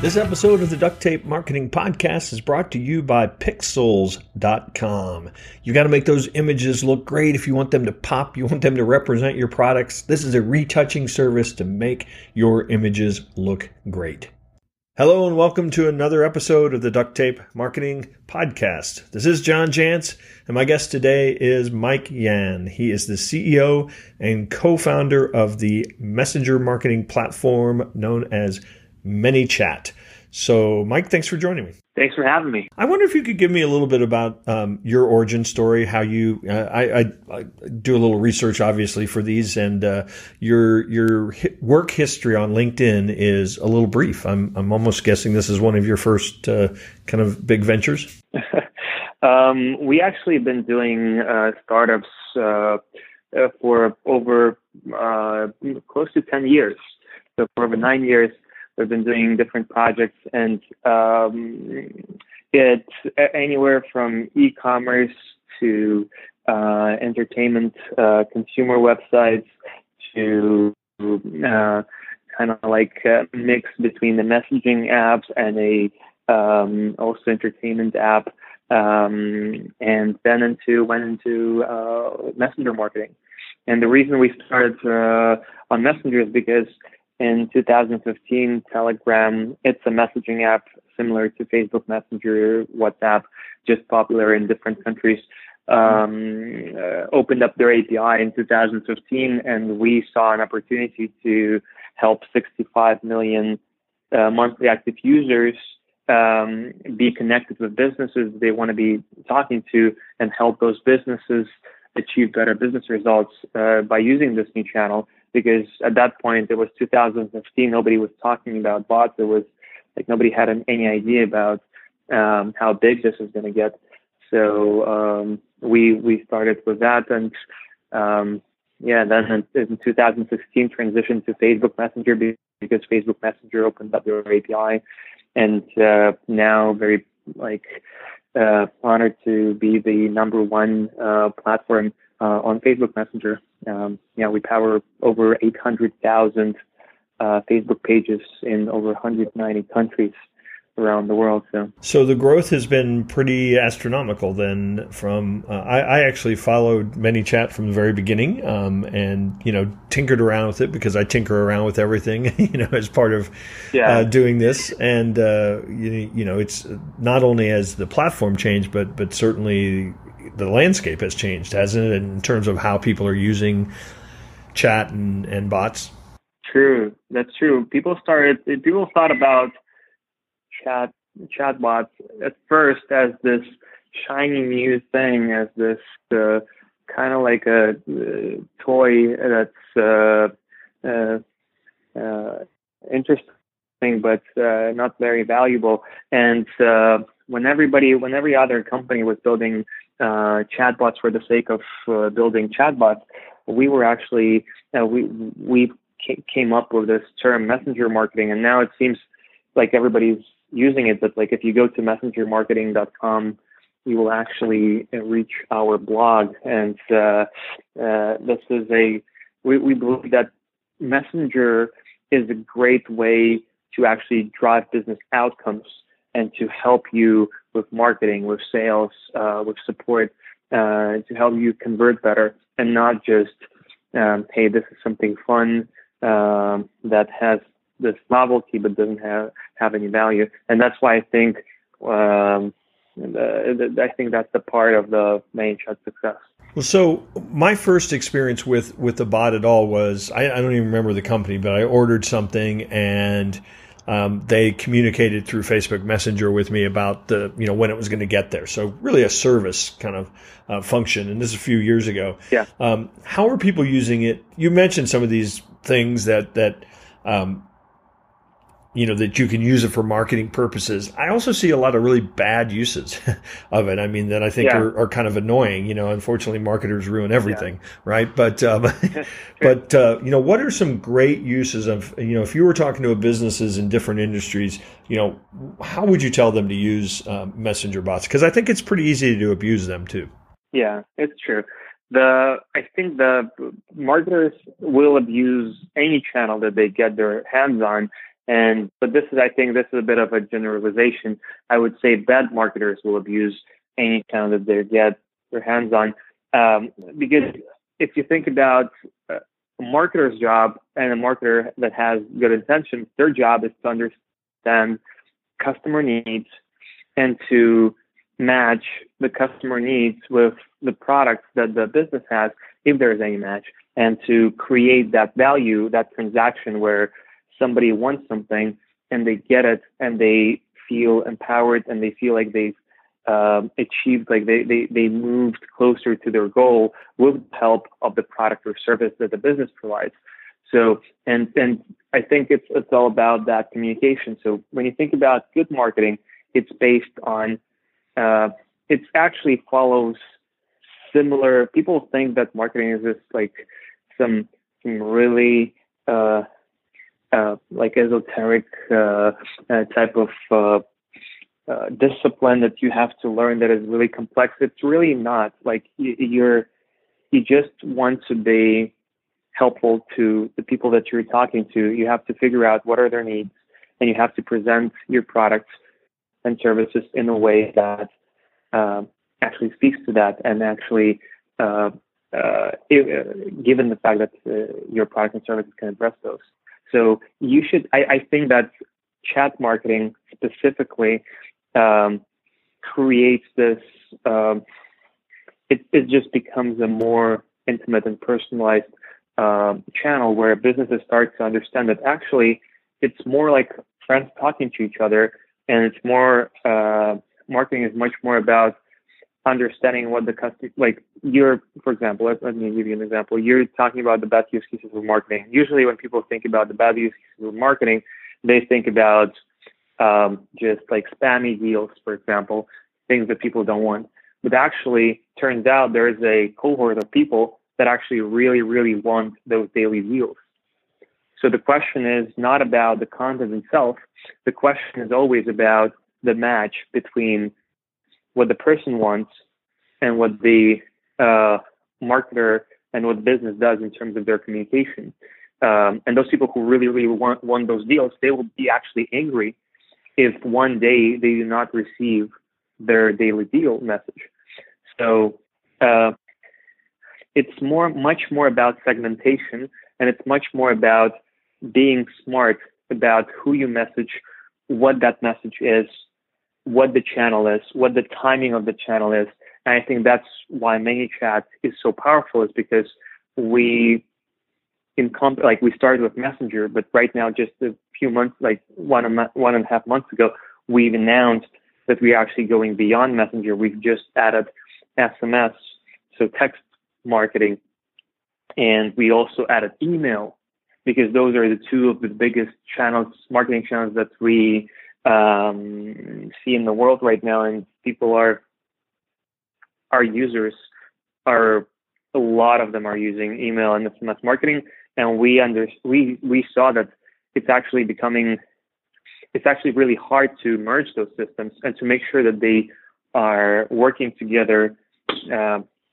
This episode of the Duct Tape Marketing Podcast is brought to you by Pixels.com. You got to make those images look great if you want them to pop, you want them to represent your products. This is a retouching service to make your images look great. Hello and welcome to another episode of the Duct Tape Marketing Podcast. This is John Jantz, and my guest today is Mike Yan. He is the CEO and co-founder of the messenger marketing platform known as ManyChat. So, Mike, thanks for joining me. Thanks for having me. I wonder if you could give me a little bit about your origin story, how you, I do a little research, obviously, for these, and your work history on LinkedIn is a little brief. I'm almost guessing this is one of your first kind of big ventures. We actually have been doing startups for over close to 10 years, so for over 9 years. We've been doing different projects, and it's anywhere from e-commerce to entertainment, consumer websites, to kind of like a mix between the messaging apps and a also entertainment app, and then went into messenger marketing. And the reason we started on Messenger is because in 2015, Telegram, it's a messaging app similar to Facebook Messenger, WhatsApp, just popular in different countries, opened up their API in 2015, and we saw an opportunity to help 65 million monthly active users be connected with businesses they want to be talking to and help those businesses achieve better business results by using this new channel. Because at that point, it was 2015, nobody was talking about bots. It was like nobody had any idea about how big this is going to get. So we started with that. And then in 2016, transitioned to Facebook Messenger because Facebook Messenger opened up their API. And now very honored to be the number one platform on Facebook Messenger. We power over 800,000 Facebook pages in over 190 countries around the world. So the growth has been pretty astronomical then. From I actually followed ManyChat from the very beginning, and tinkered around with it because I tinker around with everything, as part of doing this. And it's not only as the platform changed, but certainly the landscape has changed, hasn't it, in terms of how people are using chat and bots. True, that's true. People thought about chatbots at first as this shiny new thing, as this kind of like a toy that's interesting but not very valuable. And when every other company was building chatbots for the sake of building chatbots, we were actually we came up with this term messenger marketing, and now it seems like everybody's using it. But if you go to messengermarketing.com, you will actually reach our blog. And this is we believe that Messenger is a great way to actually drive business outcomes and to help you with marketing, with sales, with support, to help you convert better, and not just, hey, this is something fun that has this novelty but doesn't have any value. And that's why I think that's the part of the ManyChat success. Well, so my first experience with the bot at all was, I don't even remember the company, but I ordered something, and they communicated through Facebook Messenger with me about the, when it was going to get there. So really a service kind of function. And this is a few years ago. Yeah. How are people using it? You mentioned some of these things that you can use it for marketing purposes. I also see a lot of really bad uses of it. I mean, that I think are kind of annoying. Unfortunately, marketers ruin everything, right? But, what are some great uses of, if you were talking to businesses in different industries, how would you tell them to use messenger bots? Because I think it's pretty easy to abuse them too. Yeah, it's true. I think the marketers will abuse any channel that they get their hands on. But this is, I think this is a bit of a generalization. I would say bad marketers will abuse any account that they get their hands on. Because if you think about a marketer's job and a marketer that has good intentions, their job is to understand customer needs and to match the customer needs with the products that the business has, if there is any match, and to create that value, that transaction where somebody wants something and they get it and they feel empowered and they feel like they've achieved, like they moved closer to their goal with the help of the product or service that the business provides. So, and I think it's all about that communication. So when you think about good marketing, it's based on, it actually follows similar, people think that marketing is just like some really, like esoteric type of discipline that you have to learn that is really complex. It's really not. Like you just want to be helpful to the people that you're talking to. You have to figure out what are their needs, and you have to present your products and services in a way that actually speaks to that, and actually, given the fact that your product and services can address those. So you should, I think that chat marketing specifically creates this, it just becomes a more intimate and personalized channel where businesses start to understand that actually it's more like friends talking to each other, and it's more, marketing is much more about understanding what the customer, like you're, for example, let me give you an example. You're talking about the bad use cases of marketing. Usually when people think about the bad use cases of marketing, they think about just like spammy deals, for example, things that people don't want. But actually, turns out there is a cohort of people that actually really, really want those daily deals. So the question is not about the content itself. The question is always about the match between what the person wants and what the marketer and what the business does in terms of their communication. And those people who really, really want those deals, they will be actually angry if one day they do not receive their daily deal message. So it's much more about segmentation, and it's much more about being smart about who you message, what that message is, what the channel is, what the timing of the channel is. And I think that's why ManyChat is so powerful, is because we started with Messenger, but right now, just a few months, like 1.5 months ago, we've announced that we're actually going beyond Messenger. We've just added SMS, so text marketing, and we also added email, because those are the two of the biggest channels, marketing channels, that we see in the world right now, and a lot of them are using email and SMS marketing, and we saw that it's actually really hard to merge those systems and to make sure that they are working together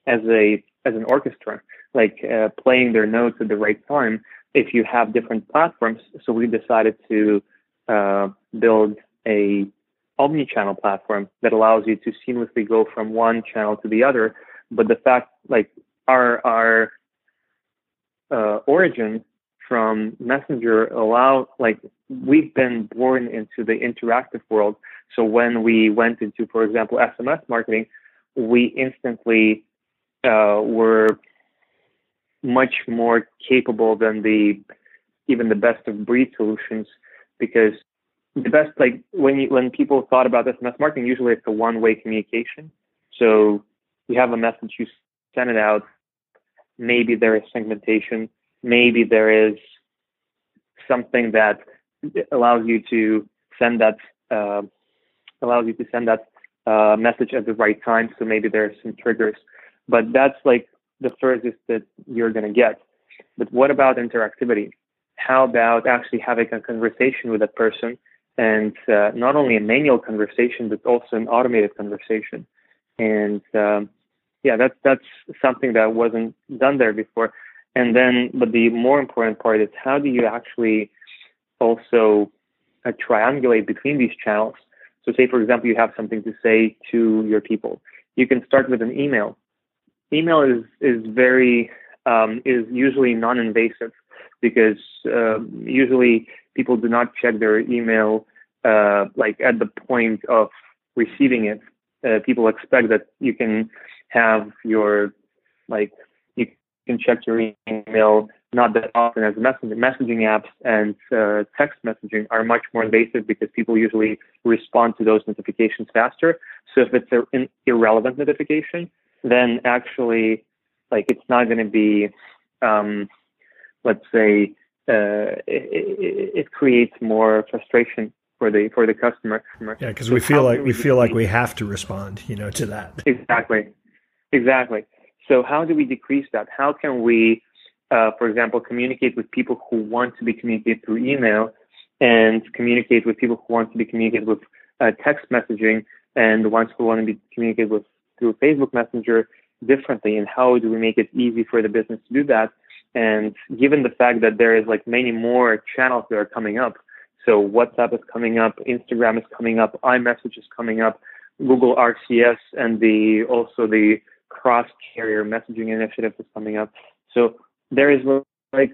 as an orchestra, like playing their notes at the right time if you have different platforms. So we decided to build a omni-channel platform that allows you to seamlessly go from one channel to the other. But the fact, like our origin from Messenger we've been born into the interactive world. So when we went into, for example, SMS marketing, we instantly were much more capable than even the best of breed solutions. Because the best, like when people thought about SMS marketing, usually it's a one-way communication. So you have a message, you send it out. Maybe there is segmentation. Maybe there is something that allows you to send that message at the right time. So maybe there are some triggers, but that's like the furthest that you're going to get. But what about interactivity? How about actually having a conversation with that person, and not only a manual conversation, but also an automated conversation? And that's something that wasn't done there before. But the more important part is, how do you actually also triangulate between these channels. So say, for example, you have something to say to your people. You can start with an email. Email is usually non-invasive because usually people do not check their email like at the point of receiving it. People expect that you can have your, like, you can check your email not that often as messaging apps and text messaging are much more invasive because people usually respond to those notifications faster. So if it's an irrelevant notification, then actually, like, it's not going to be, let's say, it creates more frustration for the customer. Yeah, because we feel like we have to respond, to that. Exactly. So how do we decrease that? How can we, for example, communicate with people who want to be communicated through email, and communicate with people who want to be communicated with text messaging, and the ones who want to be communicated with through Facebook Messenger differently, and how do we make it easy for the business to do that? And given the fact that there is like many more channels that are coming up, so WhatsApp is coming up, Instagram is coming up, iMessage is coming up, Google RCS, and also the cross-carrier messaging initiative is coming up. So there is like,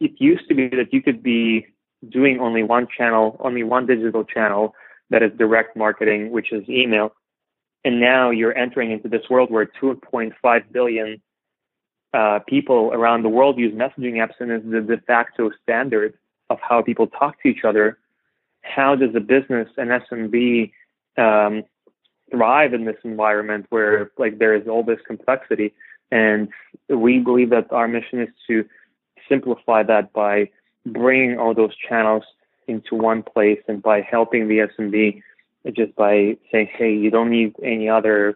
it used to be that you could be doing only one channel, only one digital channel, that is direct marketing, which is email. And now you're entering into this world where 2.5 billion people around the world use messaging apps, and it's the de facto standard of how people talk to each other. How does a business and SMB thrive in this environment where like there is all this complexity? And we believe that our mission is to simplify that by bringing all those channels into one place and by helping the SMB just by saying, hey, you don't need any other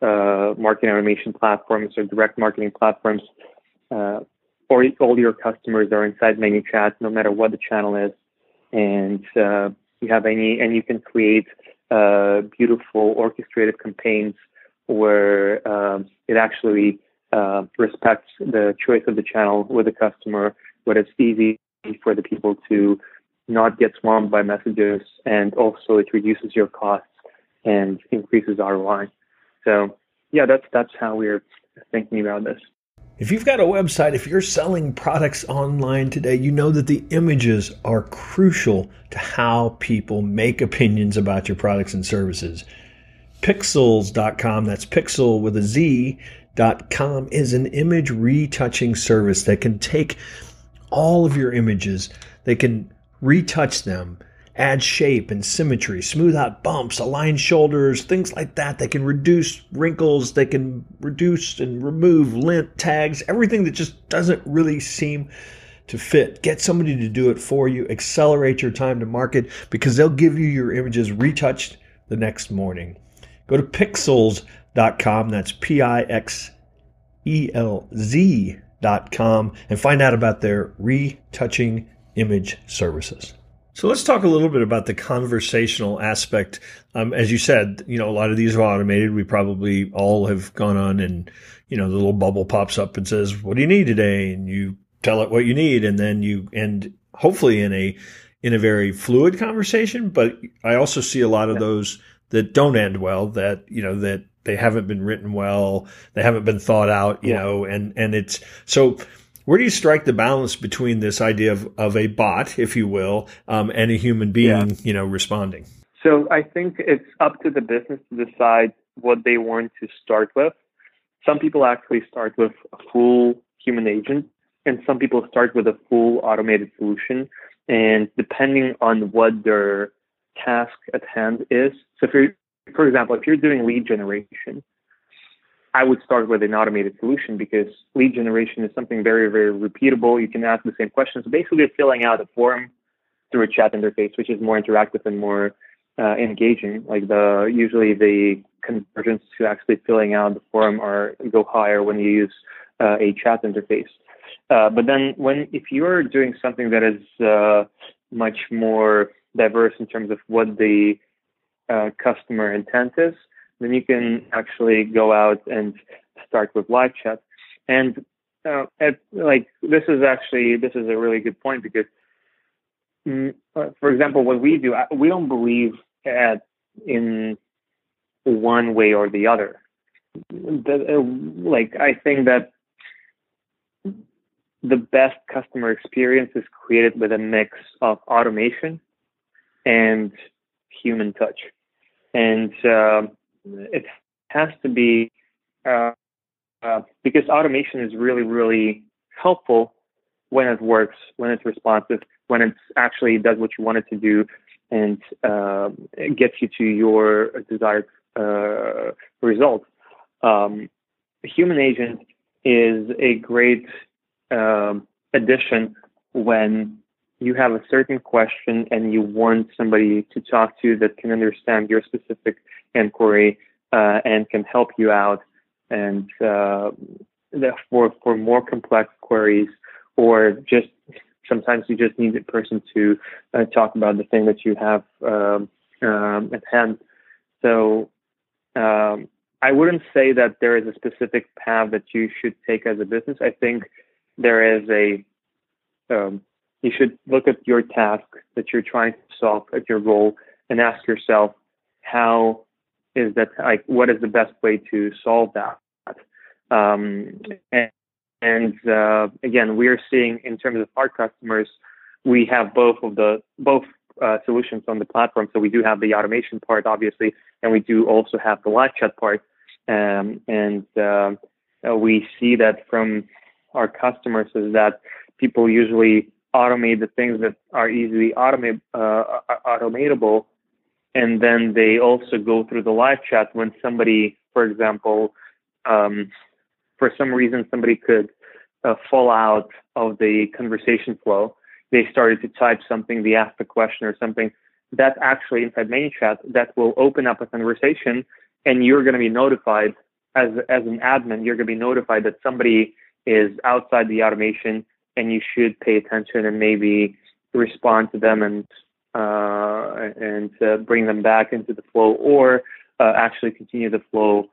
marketing automation platforms or direct marketing platforms, or all your customers are inside ManyChat, no matter what the channel is, and you can create beautiful orchestrated campaigns where it actually respects the choice of the channel with the customer, but it's easy for the people to not get swamped by messages, and also it reduces your costs and increases ROI. So yeah, that's how we're thinking about this. If you've got a website, if you're selling products online today, you know that the images are crucial to how people make opinions about your products and services. Pixels.com, that's Pixel with a Z.com, is an image retouching service that can take all of your images. They can retouch them, add shape and symmetry, smooth out bumps, align shoulders, things like that. They can reduce wrinkles. They can reduce and remove lint, tags, everything that just doesn't really seem to fit. Get somebody to do it for you. Accelerate your time to market because they'll give you your images retouched the next morning. Go to Pixels.com. That's Pixelz.com and find out about their retouching image services. So let's talk a little bit about the conversational aspect. As you said, a lot of these are automated. We probably all have gone on and, the little bubble pops up and says, what do you need today? And you tell it what you need. And then you end hopefully in a very fluid conversation. But I also see a lot of those that don't end well, that, that they haven't been written well. They haven't been thought out, and it's so. Where do you strike the balance between this idea of a bot, if you will, and a human being, responding? So I think it's up to the business to decide what they want to start with. Some people actually start with a full human agent, and some people start with a full automated solution. And depending on what their task at hand is, so if you're, for example, if you're doing lead generation, I would start with an automated solution because lead generation is something very, very repeatable. You can ask the same questions. Basically, you're filling out a form through a chat interface, which is more interactive and more engaging. Like usually the conversions to actually filling out the form go higher when you use a chat interface. But then if you're doing something that is much more diverse in terms of what the customer intent is, then you can actually go out and start with live chat. And this is a really good point because for example, what we do, we don't believe in one way or the other. Like, I think that the best customer experience is created with a mix of automation and human touch. And it has to be, because automation is really, really helpful when it works, when it's responsive, when it actually does what you want it to do and gets you to your desired result. Human agent is a great addition when you have a certain question and you want somebody to talk to that can understand your specific inquiry and can help you out. And for more complex queries, or just sometimes you just need a person to talk about the thing that you have at hand. So I wouldn't say that there is a specific path that you should take as a business. I think there is a, you should look at your task that you're trying to solve, at your role, and ask yourself, how is that, like, what is the best way to solve that? And again, we are seeing in terms of our customers, we have both solutions on the platform. So we do have the automation part, obviously, and we do also have the live chat part. We see that from our customers is that people usually automate the things that are easily automatable. And then they also go through the live chat when somebody, for example, for some reason, somebody could fall out of the conversation flow. They started to type something, they asked a question or something. That actually, inside ManyChat, that will open up a conversation, and you're going to be notified as an admin. You're going to be notified that somebody is outside the automation, and you should pay attention and maybe respond to them and bring them back into the flow, or actually continue the flow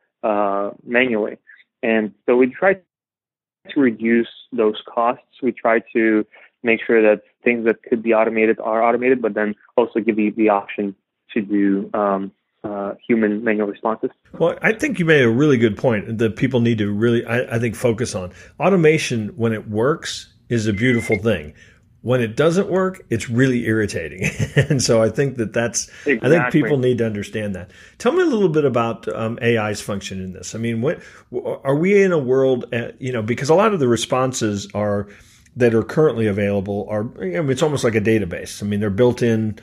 manually. And so we try to reduce those costs. We try to make sure that things that could be automated are automated, but then also give you the option to do human manual responses. Well, I think you made a really good point that people need to really, I think, focus on. Automation, when it works, is a beautiful thing. When it doesn't work, it's really irritating. And so I think that's exactly. I think people need to understand that. Tell me a little bit about AI's function in this. I mean, what are we in a world, because a lot of the responses that are currently available are, it's almost like a database. I mean, they're built in,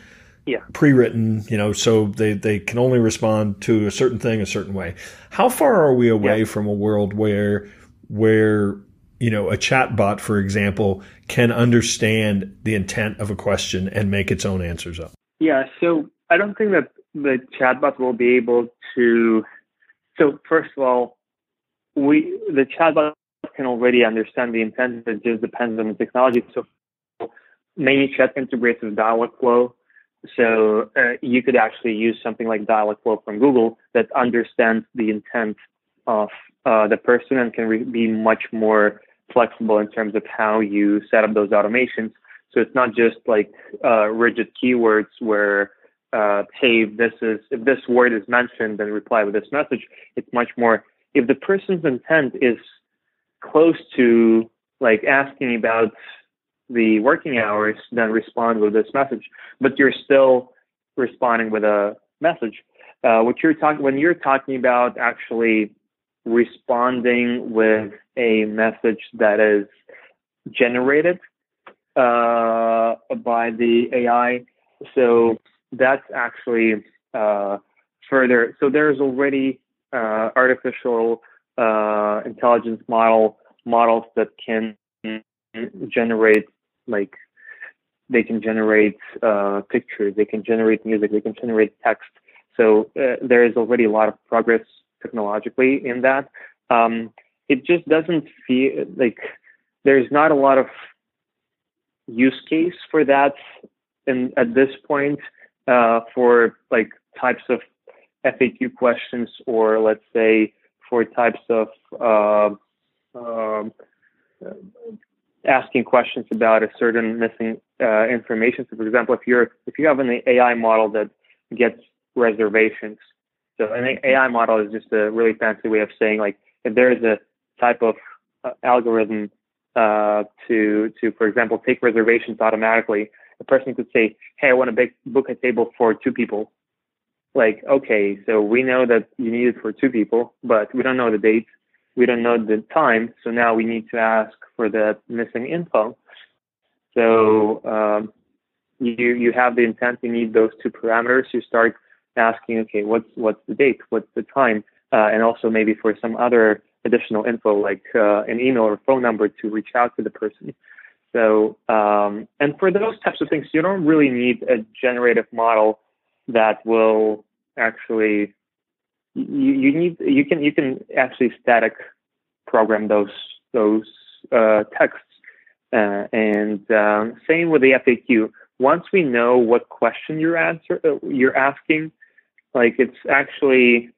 pre-written, so they can only respond to a certain thing a certain way. How far are we away from a world where a chat bot, for example, can understand the intent of a question and make its own answers up? Yeah, so I don't think that the chatbot will be able to. So first of all, the chatbot can already understand the intent. It just depends on the technology. So ManyChat integrates with Dialogflow. So you could actually use something like Dialogflow from Google that understands the intent of the person and can be much more flexible in terms of how you set up those automations. So it's not just like rigid keywords where, hey, if this word is mentioned, then reply with this message. It's much more, if the person's intent is close to like asking about the working hours, then respond with this message. But you're still responding with a message. When you're talking about actually responding with a message that is generated by the AI. So that's actually further. So there's already artificial intelligence models that can generate, like, they can generate pictures, they can generate music, they can generate text. So there is already a lot of progress technologically in that. It just doesn't feel like there's not a lot of use case for that. And at this point, for like types of FAQ questions, or let's say for types of asking questions about a certain missing information. So, for example, if you have an AI model that gets reservations, so an AI model is just a really fancy way of saying, like, if there is a type of algorithm to, for example, take reservations automatically, a person could say, "Hey, I want to book a table for two people." Like, okay, so we know that you need it for two people, but we don't know the date, we don't know the time, so now we need to ask for the missing info. So you have the intent, you need those two parameters. You start asking, okay, what's the date, what's the time, and also maybe for some other additional info like an email or phone number to reach out to the person. So, and for those types of things, you don't really need a generative model that will actually, you can actually static program those texts. And same with the FAQ. Once we know what question you're asking, like, it's actually,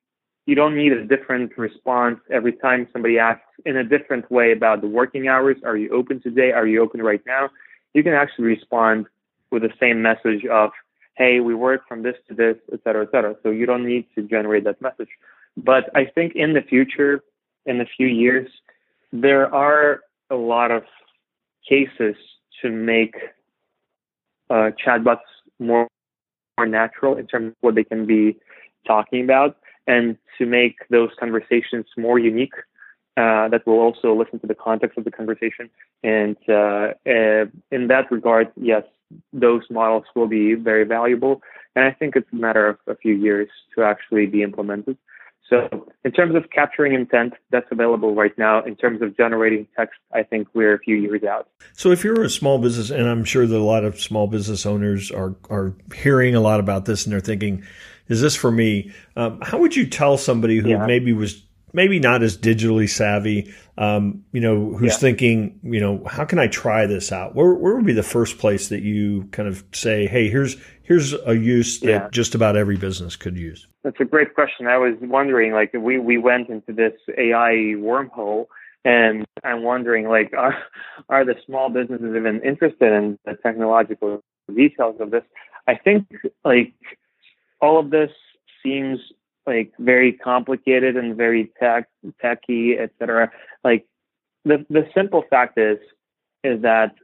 you don't need a different response every time somebody asks in a different way about the working hours. Are you open today? Are you open right now? You can actually respond with the same message of, hey, we work from this to this, et cetera, et cetera. So you don't need to generate that message. But I think in the future, in a few years, there are a lot of cases to make chatbots more natural in terms of what they can be talking about, and to make those conversations more unique, that will also listen to the context of the conversation. And in that regard, yes, those models will be very valuable. And I think it's a matter of a few years to actually be implemented. So in terms of capturing intent, that's available right now. In terms of generating text, I think we're a few years out. So if you're a small business, and I'm sure that a lot of small business owners are hearing a lot about this and they're thinking, is this for me? How would you tell somebody who maybe not as digitally savvy, who's thinking, how can I try this out? Where would be the first place that you kind of say, hey, here's a use that just about every business could use? That's a great question. I was wondering, like, we went into this AI wormhole, and I'm wondering, like, are the small businesses even interested in the technological details of this? I think, like, all of this seems like very complicated and very techy, et cetera. Like, the simple fact is that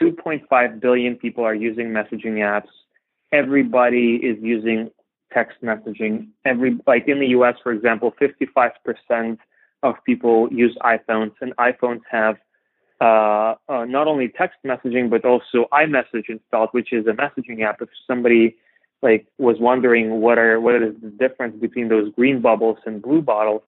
2.5 billion people are using messaging apps. Everybody is using text messaging. Like in the US, for example, 55% of people use iPhones, and iPhones have not only text messaging, but also iMessage installed, which is a messaging app. If somebody was wondering what is the difference between those green bubbles and blue bubbles.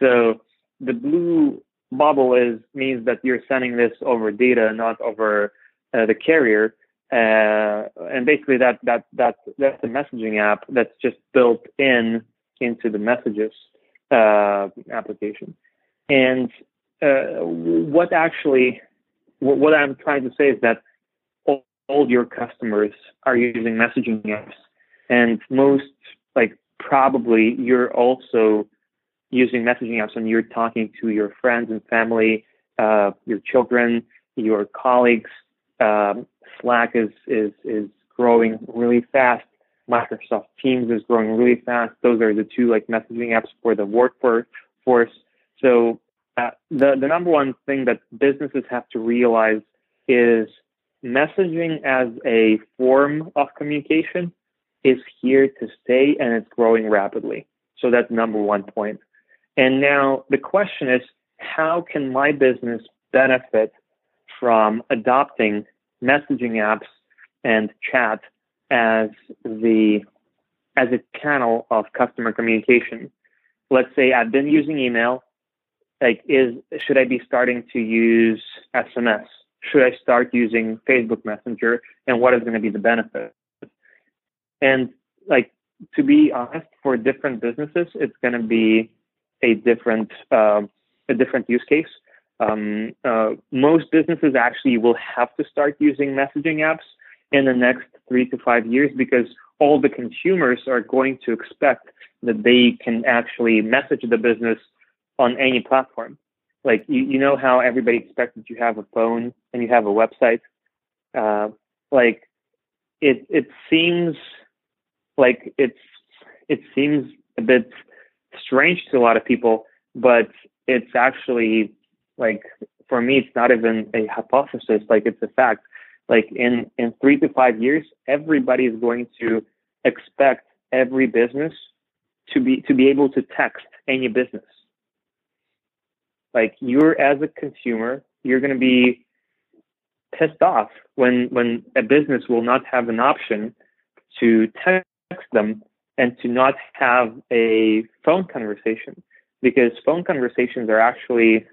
So the blue bubble means that you're sending this over data, not over the carrier. And basically that's a messaging app that's just built into the messages application. And what I'm trying to say is that all your customers are using messaging apps, and most, probably you're also using messaging apps and you're talking to your friends and family, your children, your colleagues. Slack is growing really fast. Microsoft Teams is growing really fast. Those are the two messaging apps for the workforce. So the number one thing that businesses have to realize is messaging as a form of communication is here to stay, and it's growing rapidly. So that's number one point. And now the question is, how can my business benefit from adopting messaging apps and chat as a channel of customer communication? Let's say I've been using email. Should I be starting to use SMS? Should I start using Facebook Messenger, and what is going to be the benefit? And to be honest, for different businesses, it's going to be a different use case. Most businesses actually will have to start using messaging apps in the next 3 to 5 years, because all the consumers are going to expect that they can actually message the business on any platform. Like, you know how everybody expects that you have a phone and you have a website? It seems a bit strange to a lot of people, but it's actually, like, for me, it's not even a hypothesis. Like, it's a fact. Like, in 3 to 5 years, everybody is going to expect every business to be able to text any business. Like, you're, as a consumer, you're going to be pissed off when a business will not have an option to text them and to not have a phone conversation, because phone conversations are actually,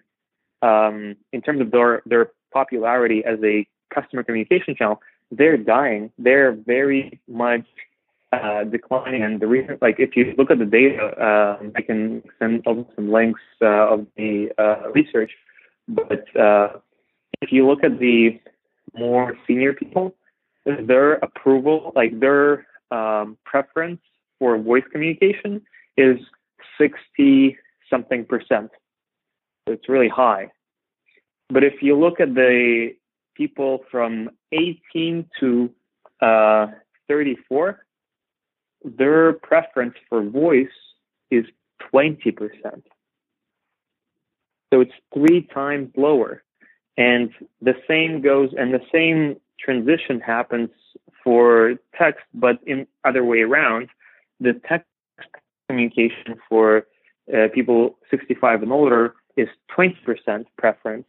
in terms of their popularity as a customer communication channel, they're dying. They're very much declining, and the reason, like, if you look at the data, I can send over some links of the research, but if you look at the more senior people, their approval, like their preference for voice communication is 60-something%. So it's really high. But if you look at the people from 18 to 34, their preference for voice is 20%. So it's 3 times lower. And the same goes, and the same transition happens for text, but in other way around. The text communication for people 65 and older is 20% preference.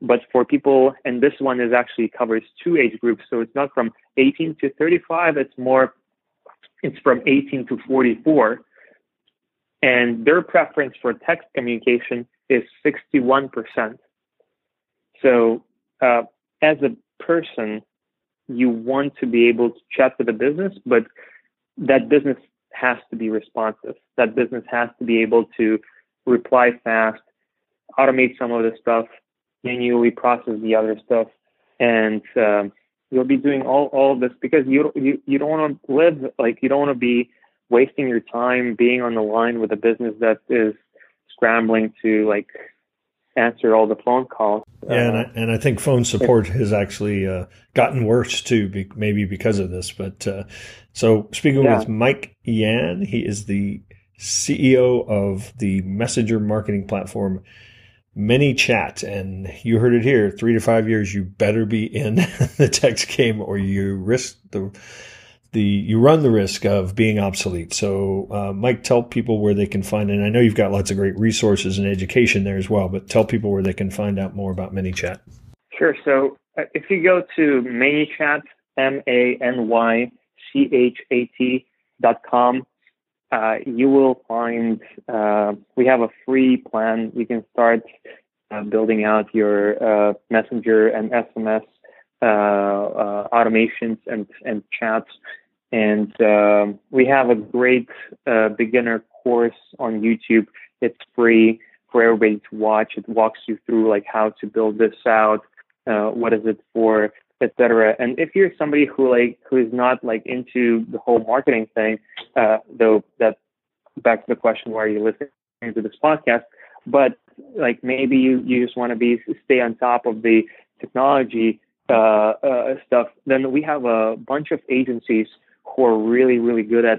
But for people, and this one is actually covers 2 age groups, so it's not from 18 to 35, it's from 18 to 44, and their preference for text communication is 61%. So as a person, you want to be able to chat with a business, but that business has to be responsive. That business has to be able to reply fast, automate some of the stuff, manually process the other stuff, and you'll be doing all of this because you don't want to live, like, you don't want to be wasting your time being on the line with a business that is scrambling to, like, answer all the phone calls. Yeah, and I think phone support has actually gotten worse too, maybe because of this. But so speaking with Mike Yan, he is the CEO of the messenger marketing platform ManyChat, and you heard it here. 3 to 5 years, you better be in the text game, or you risk you run the risk of being obsolete. So, Mike, tell people where they can find it. And I know you've got lots of great resources and education there as well, but tell people where they can find out more about ManyChat. Sure. So, if you go to ManyChat, ManyChat.com. You will find we have a free plan. You can start building out your messenger and SMS automations and chats. And we have a great beginner course on YouTube. It's free for everybody to watch. It walks you through, like, how to build this out, what is it for, etc. And if you're somebody who is not, like, into the whole marketing thing, though, that's back to the question why you're listening to this podcast. But, like, maybe you just want to stay on top of the technology stuff. Then we have a bunch of agencies who are really, really good at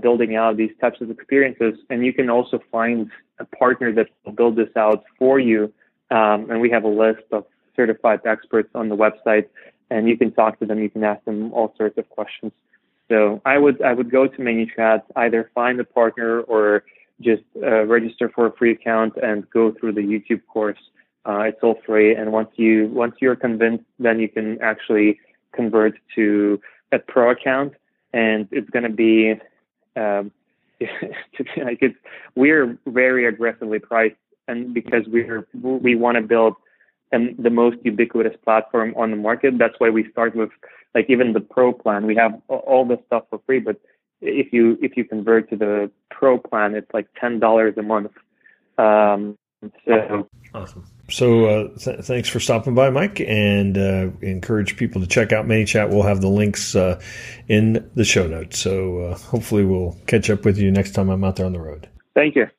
building out these types of experiences, and you can also find a partner that will build this out for you. And we have a list of certified experts on the website, and you can talk to them. You can ask them all sorts of questions. So I would go to ManyChat, either find a partner or just register for a free account and go through the YouTube course. It's all free, and once you're convinced, then you can actually convert to a pro account, and it's going to be like we're very aggressively priced, and because we want to build and the most ubiquitous platform on the market. That's why we start with, like, even the pro plan. We have all this stuff for free, but if you convert to the pro plan, it's like $10 a month. So awesome. So thanks for stopping by, Mike, and encourage people to check out ManyChat. We'll have the links in the show notes. So hopefully we'll catch up with you next time I'm out there on the road. Thank you.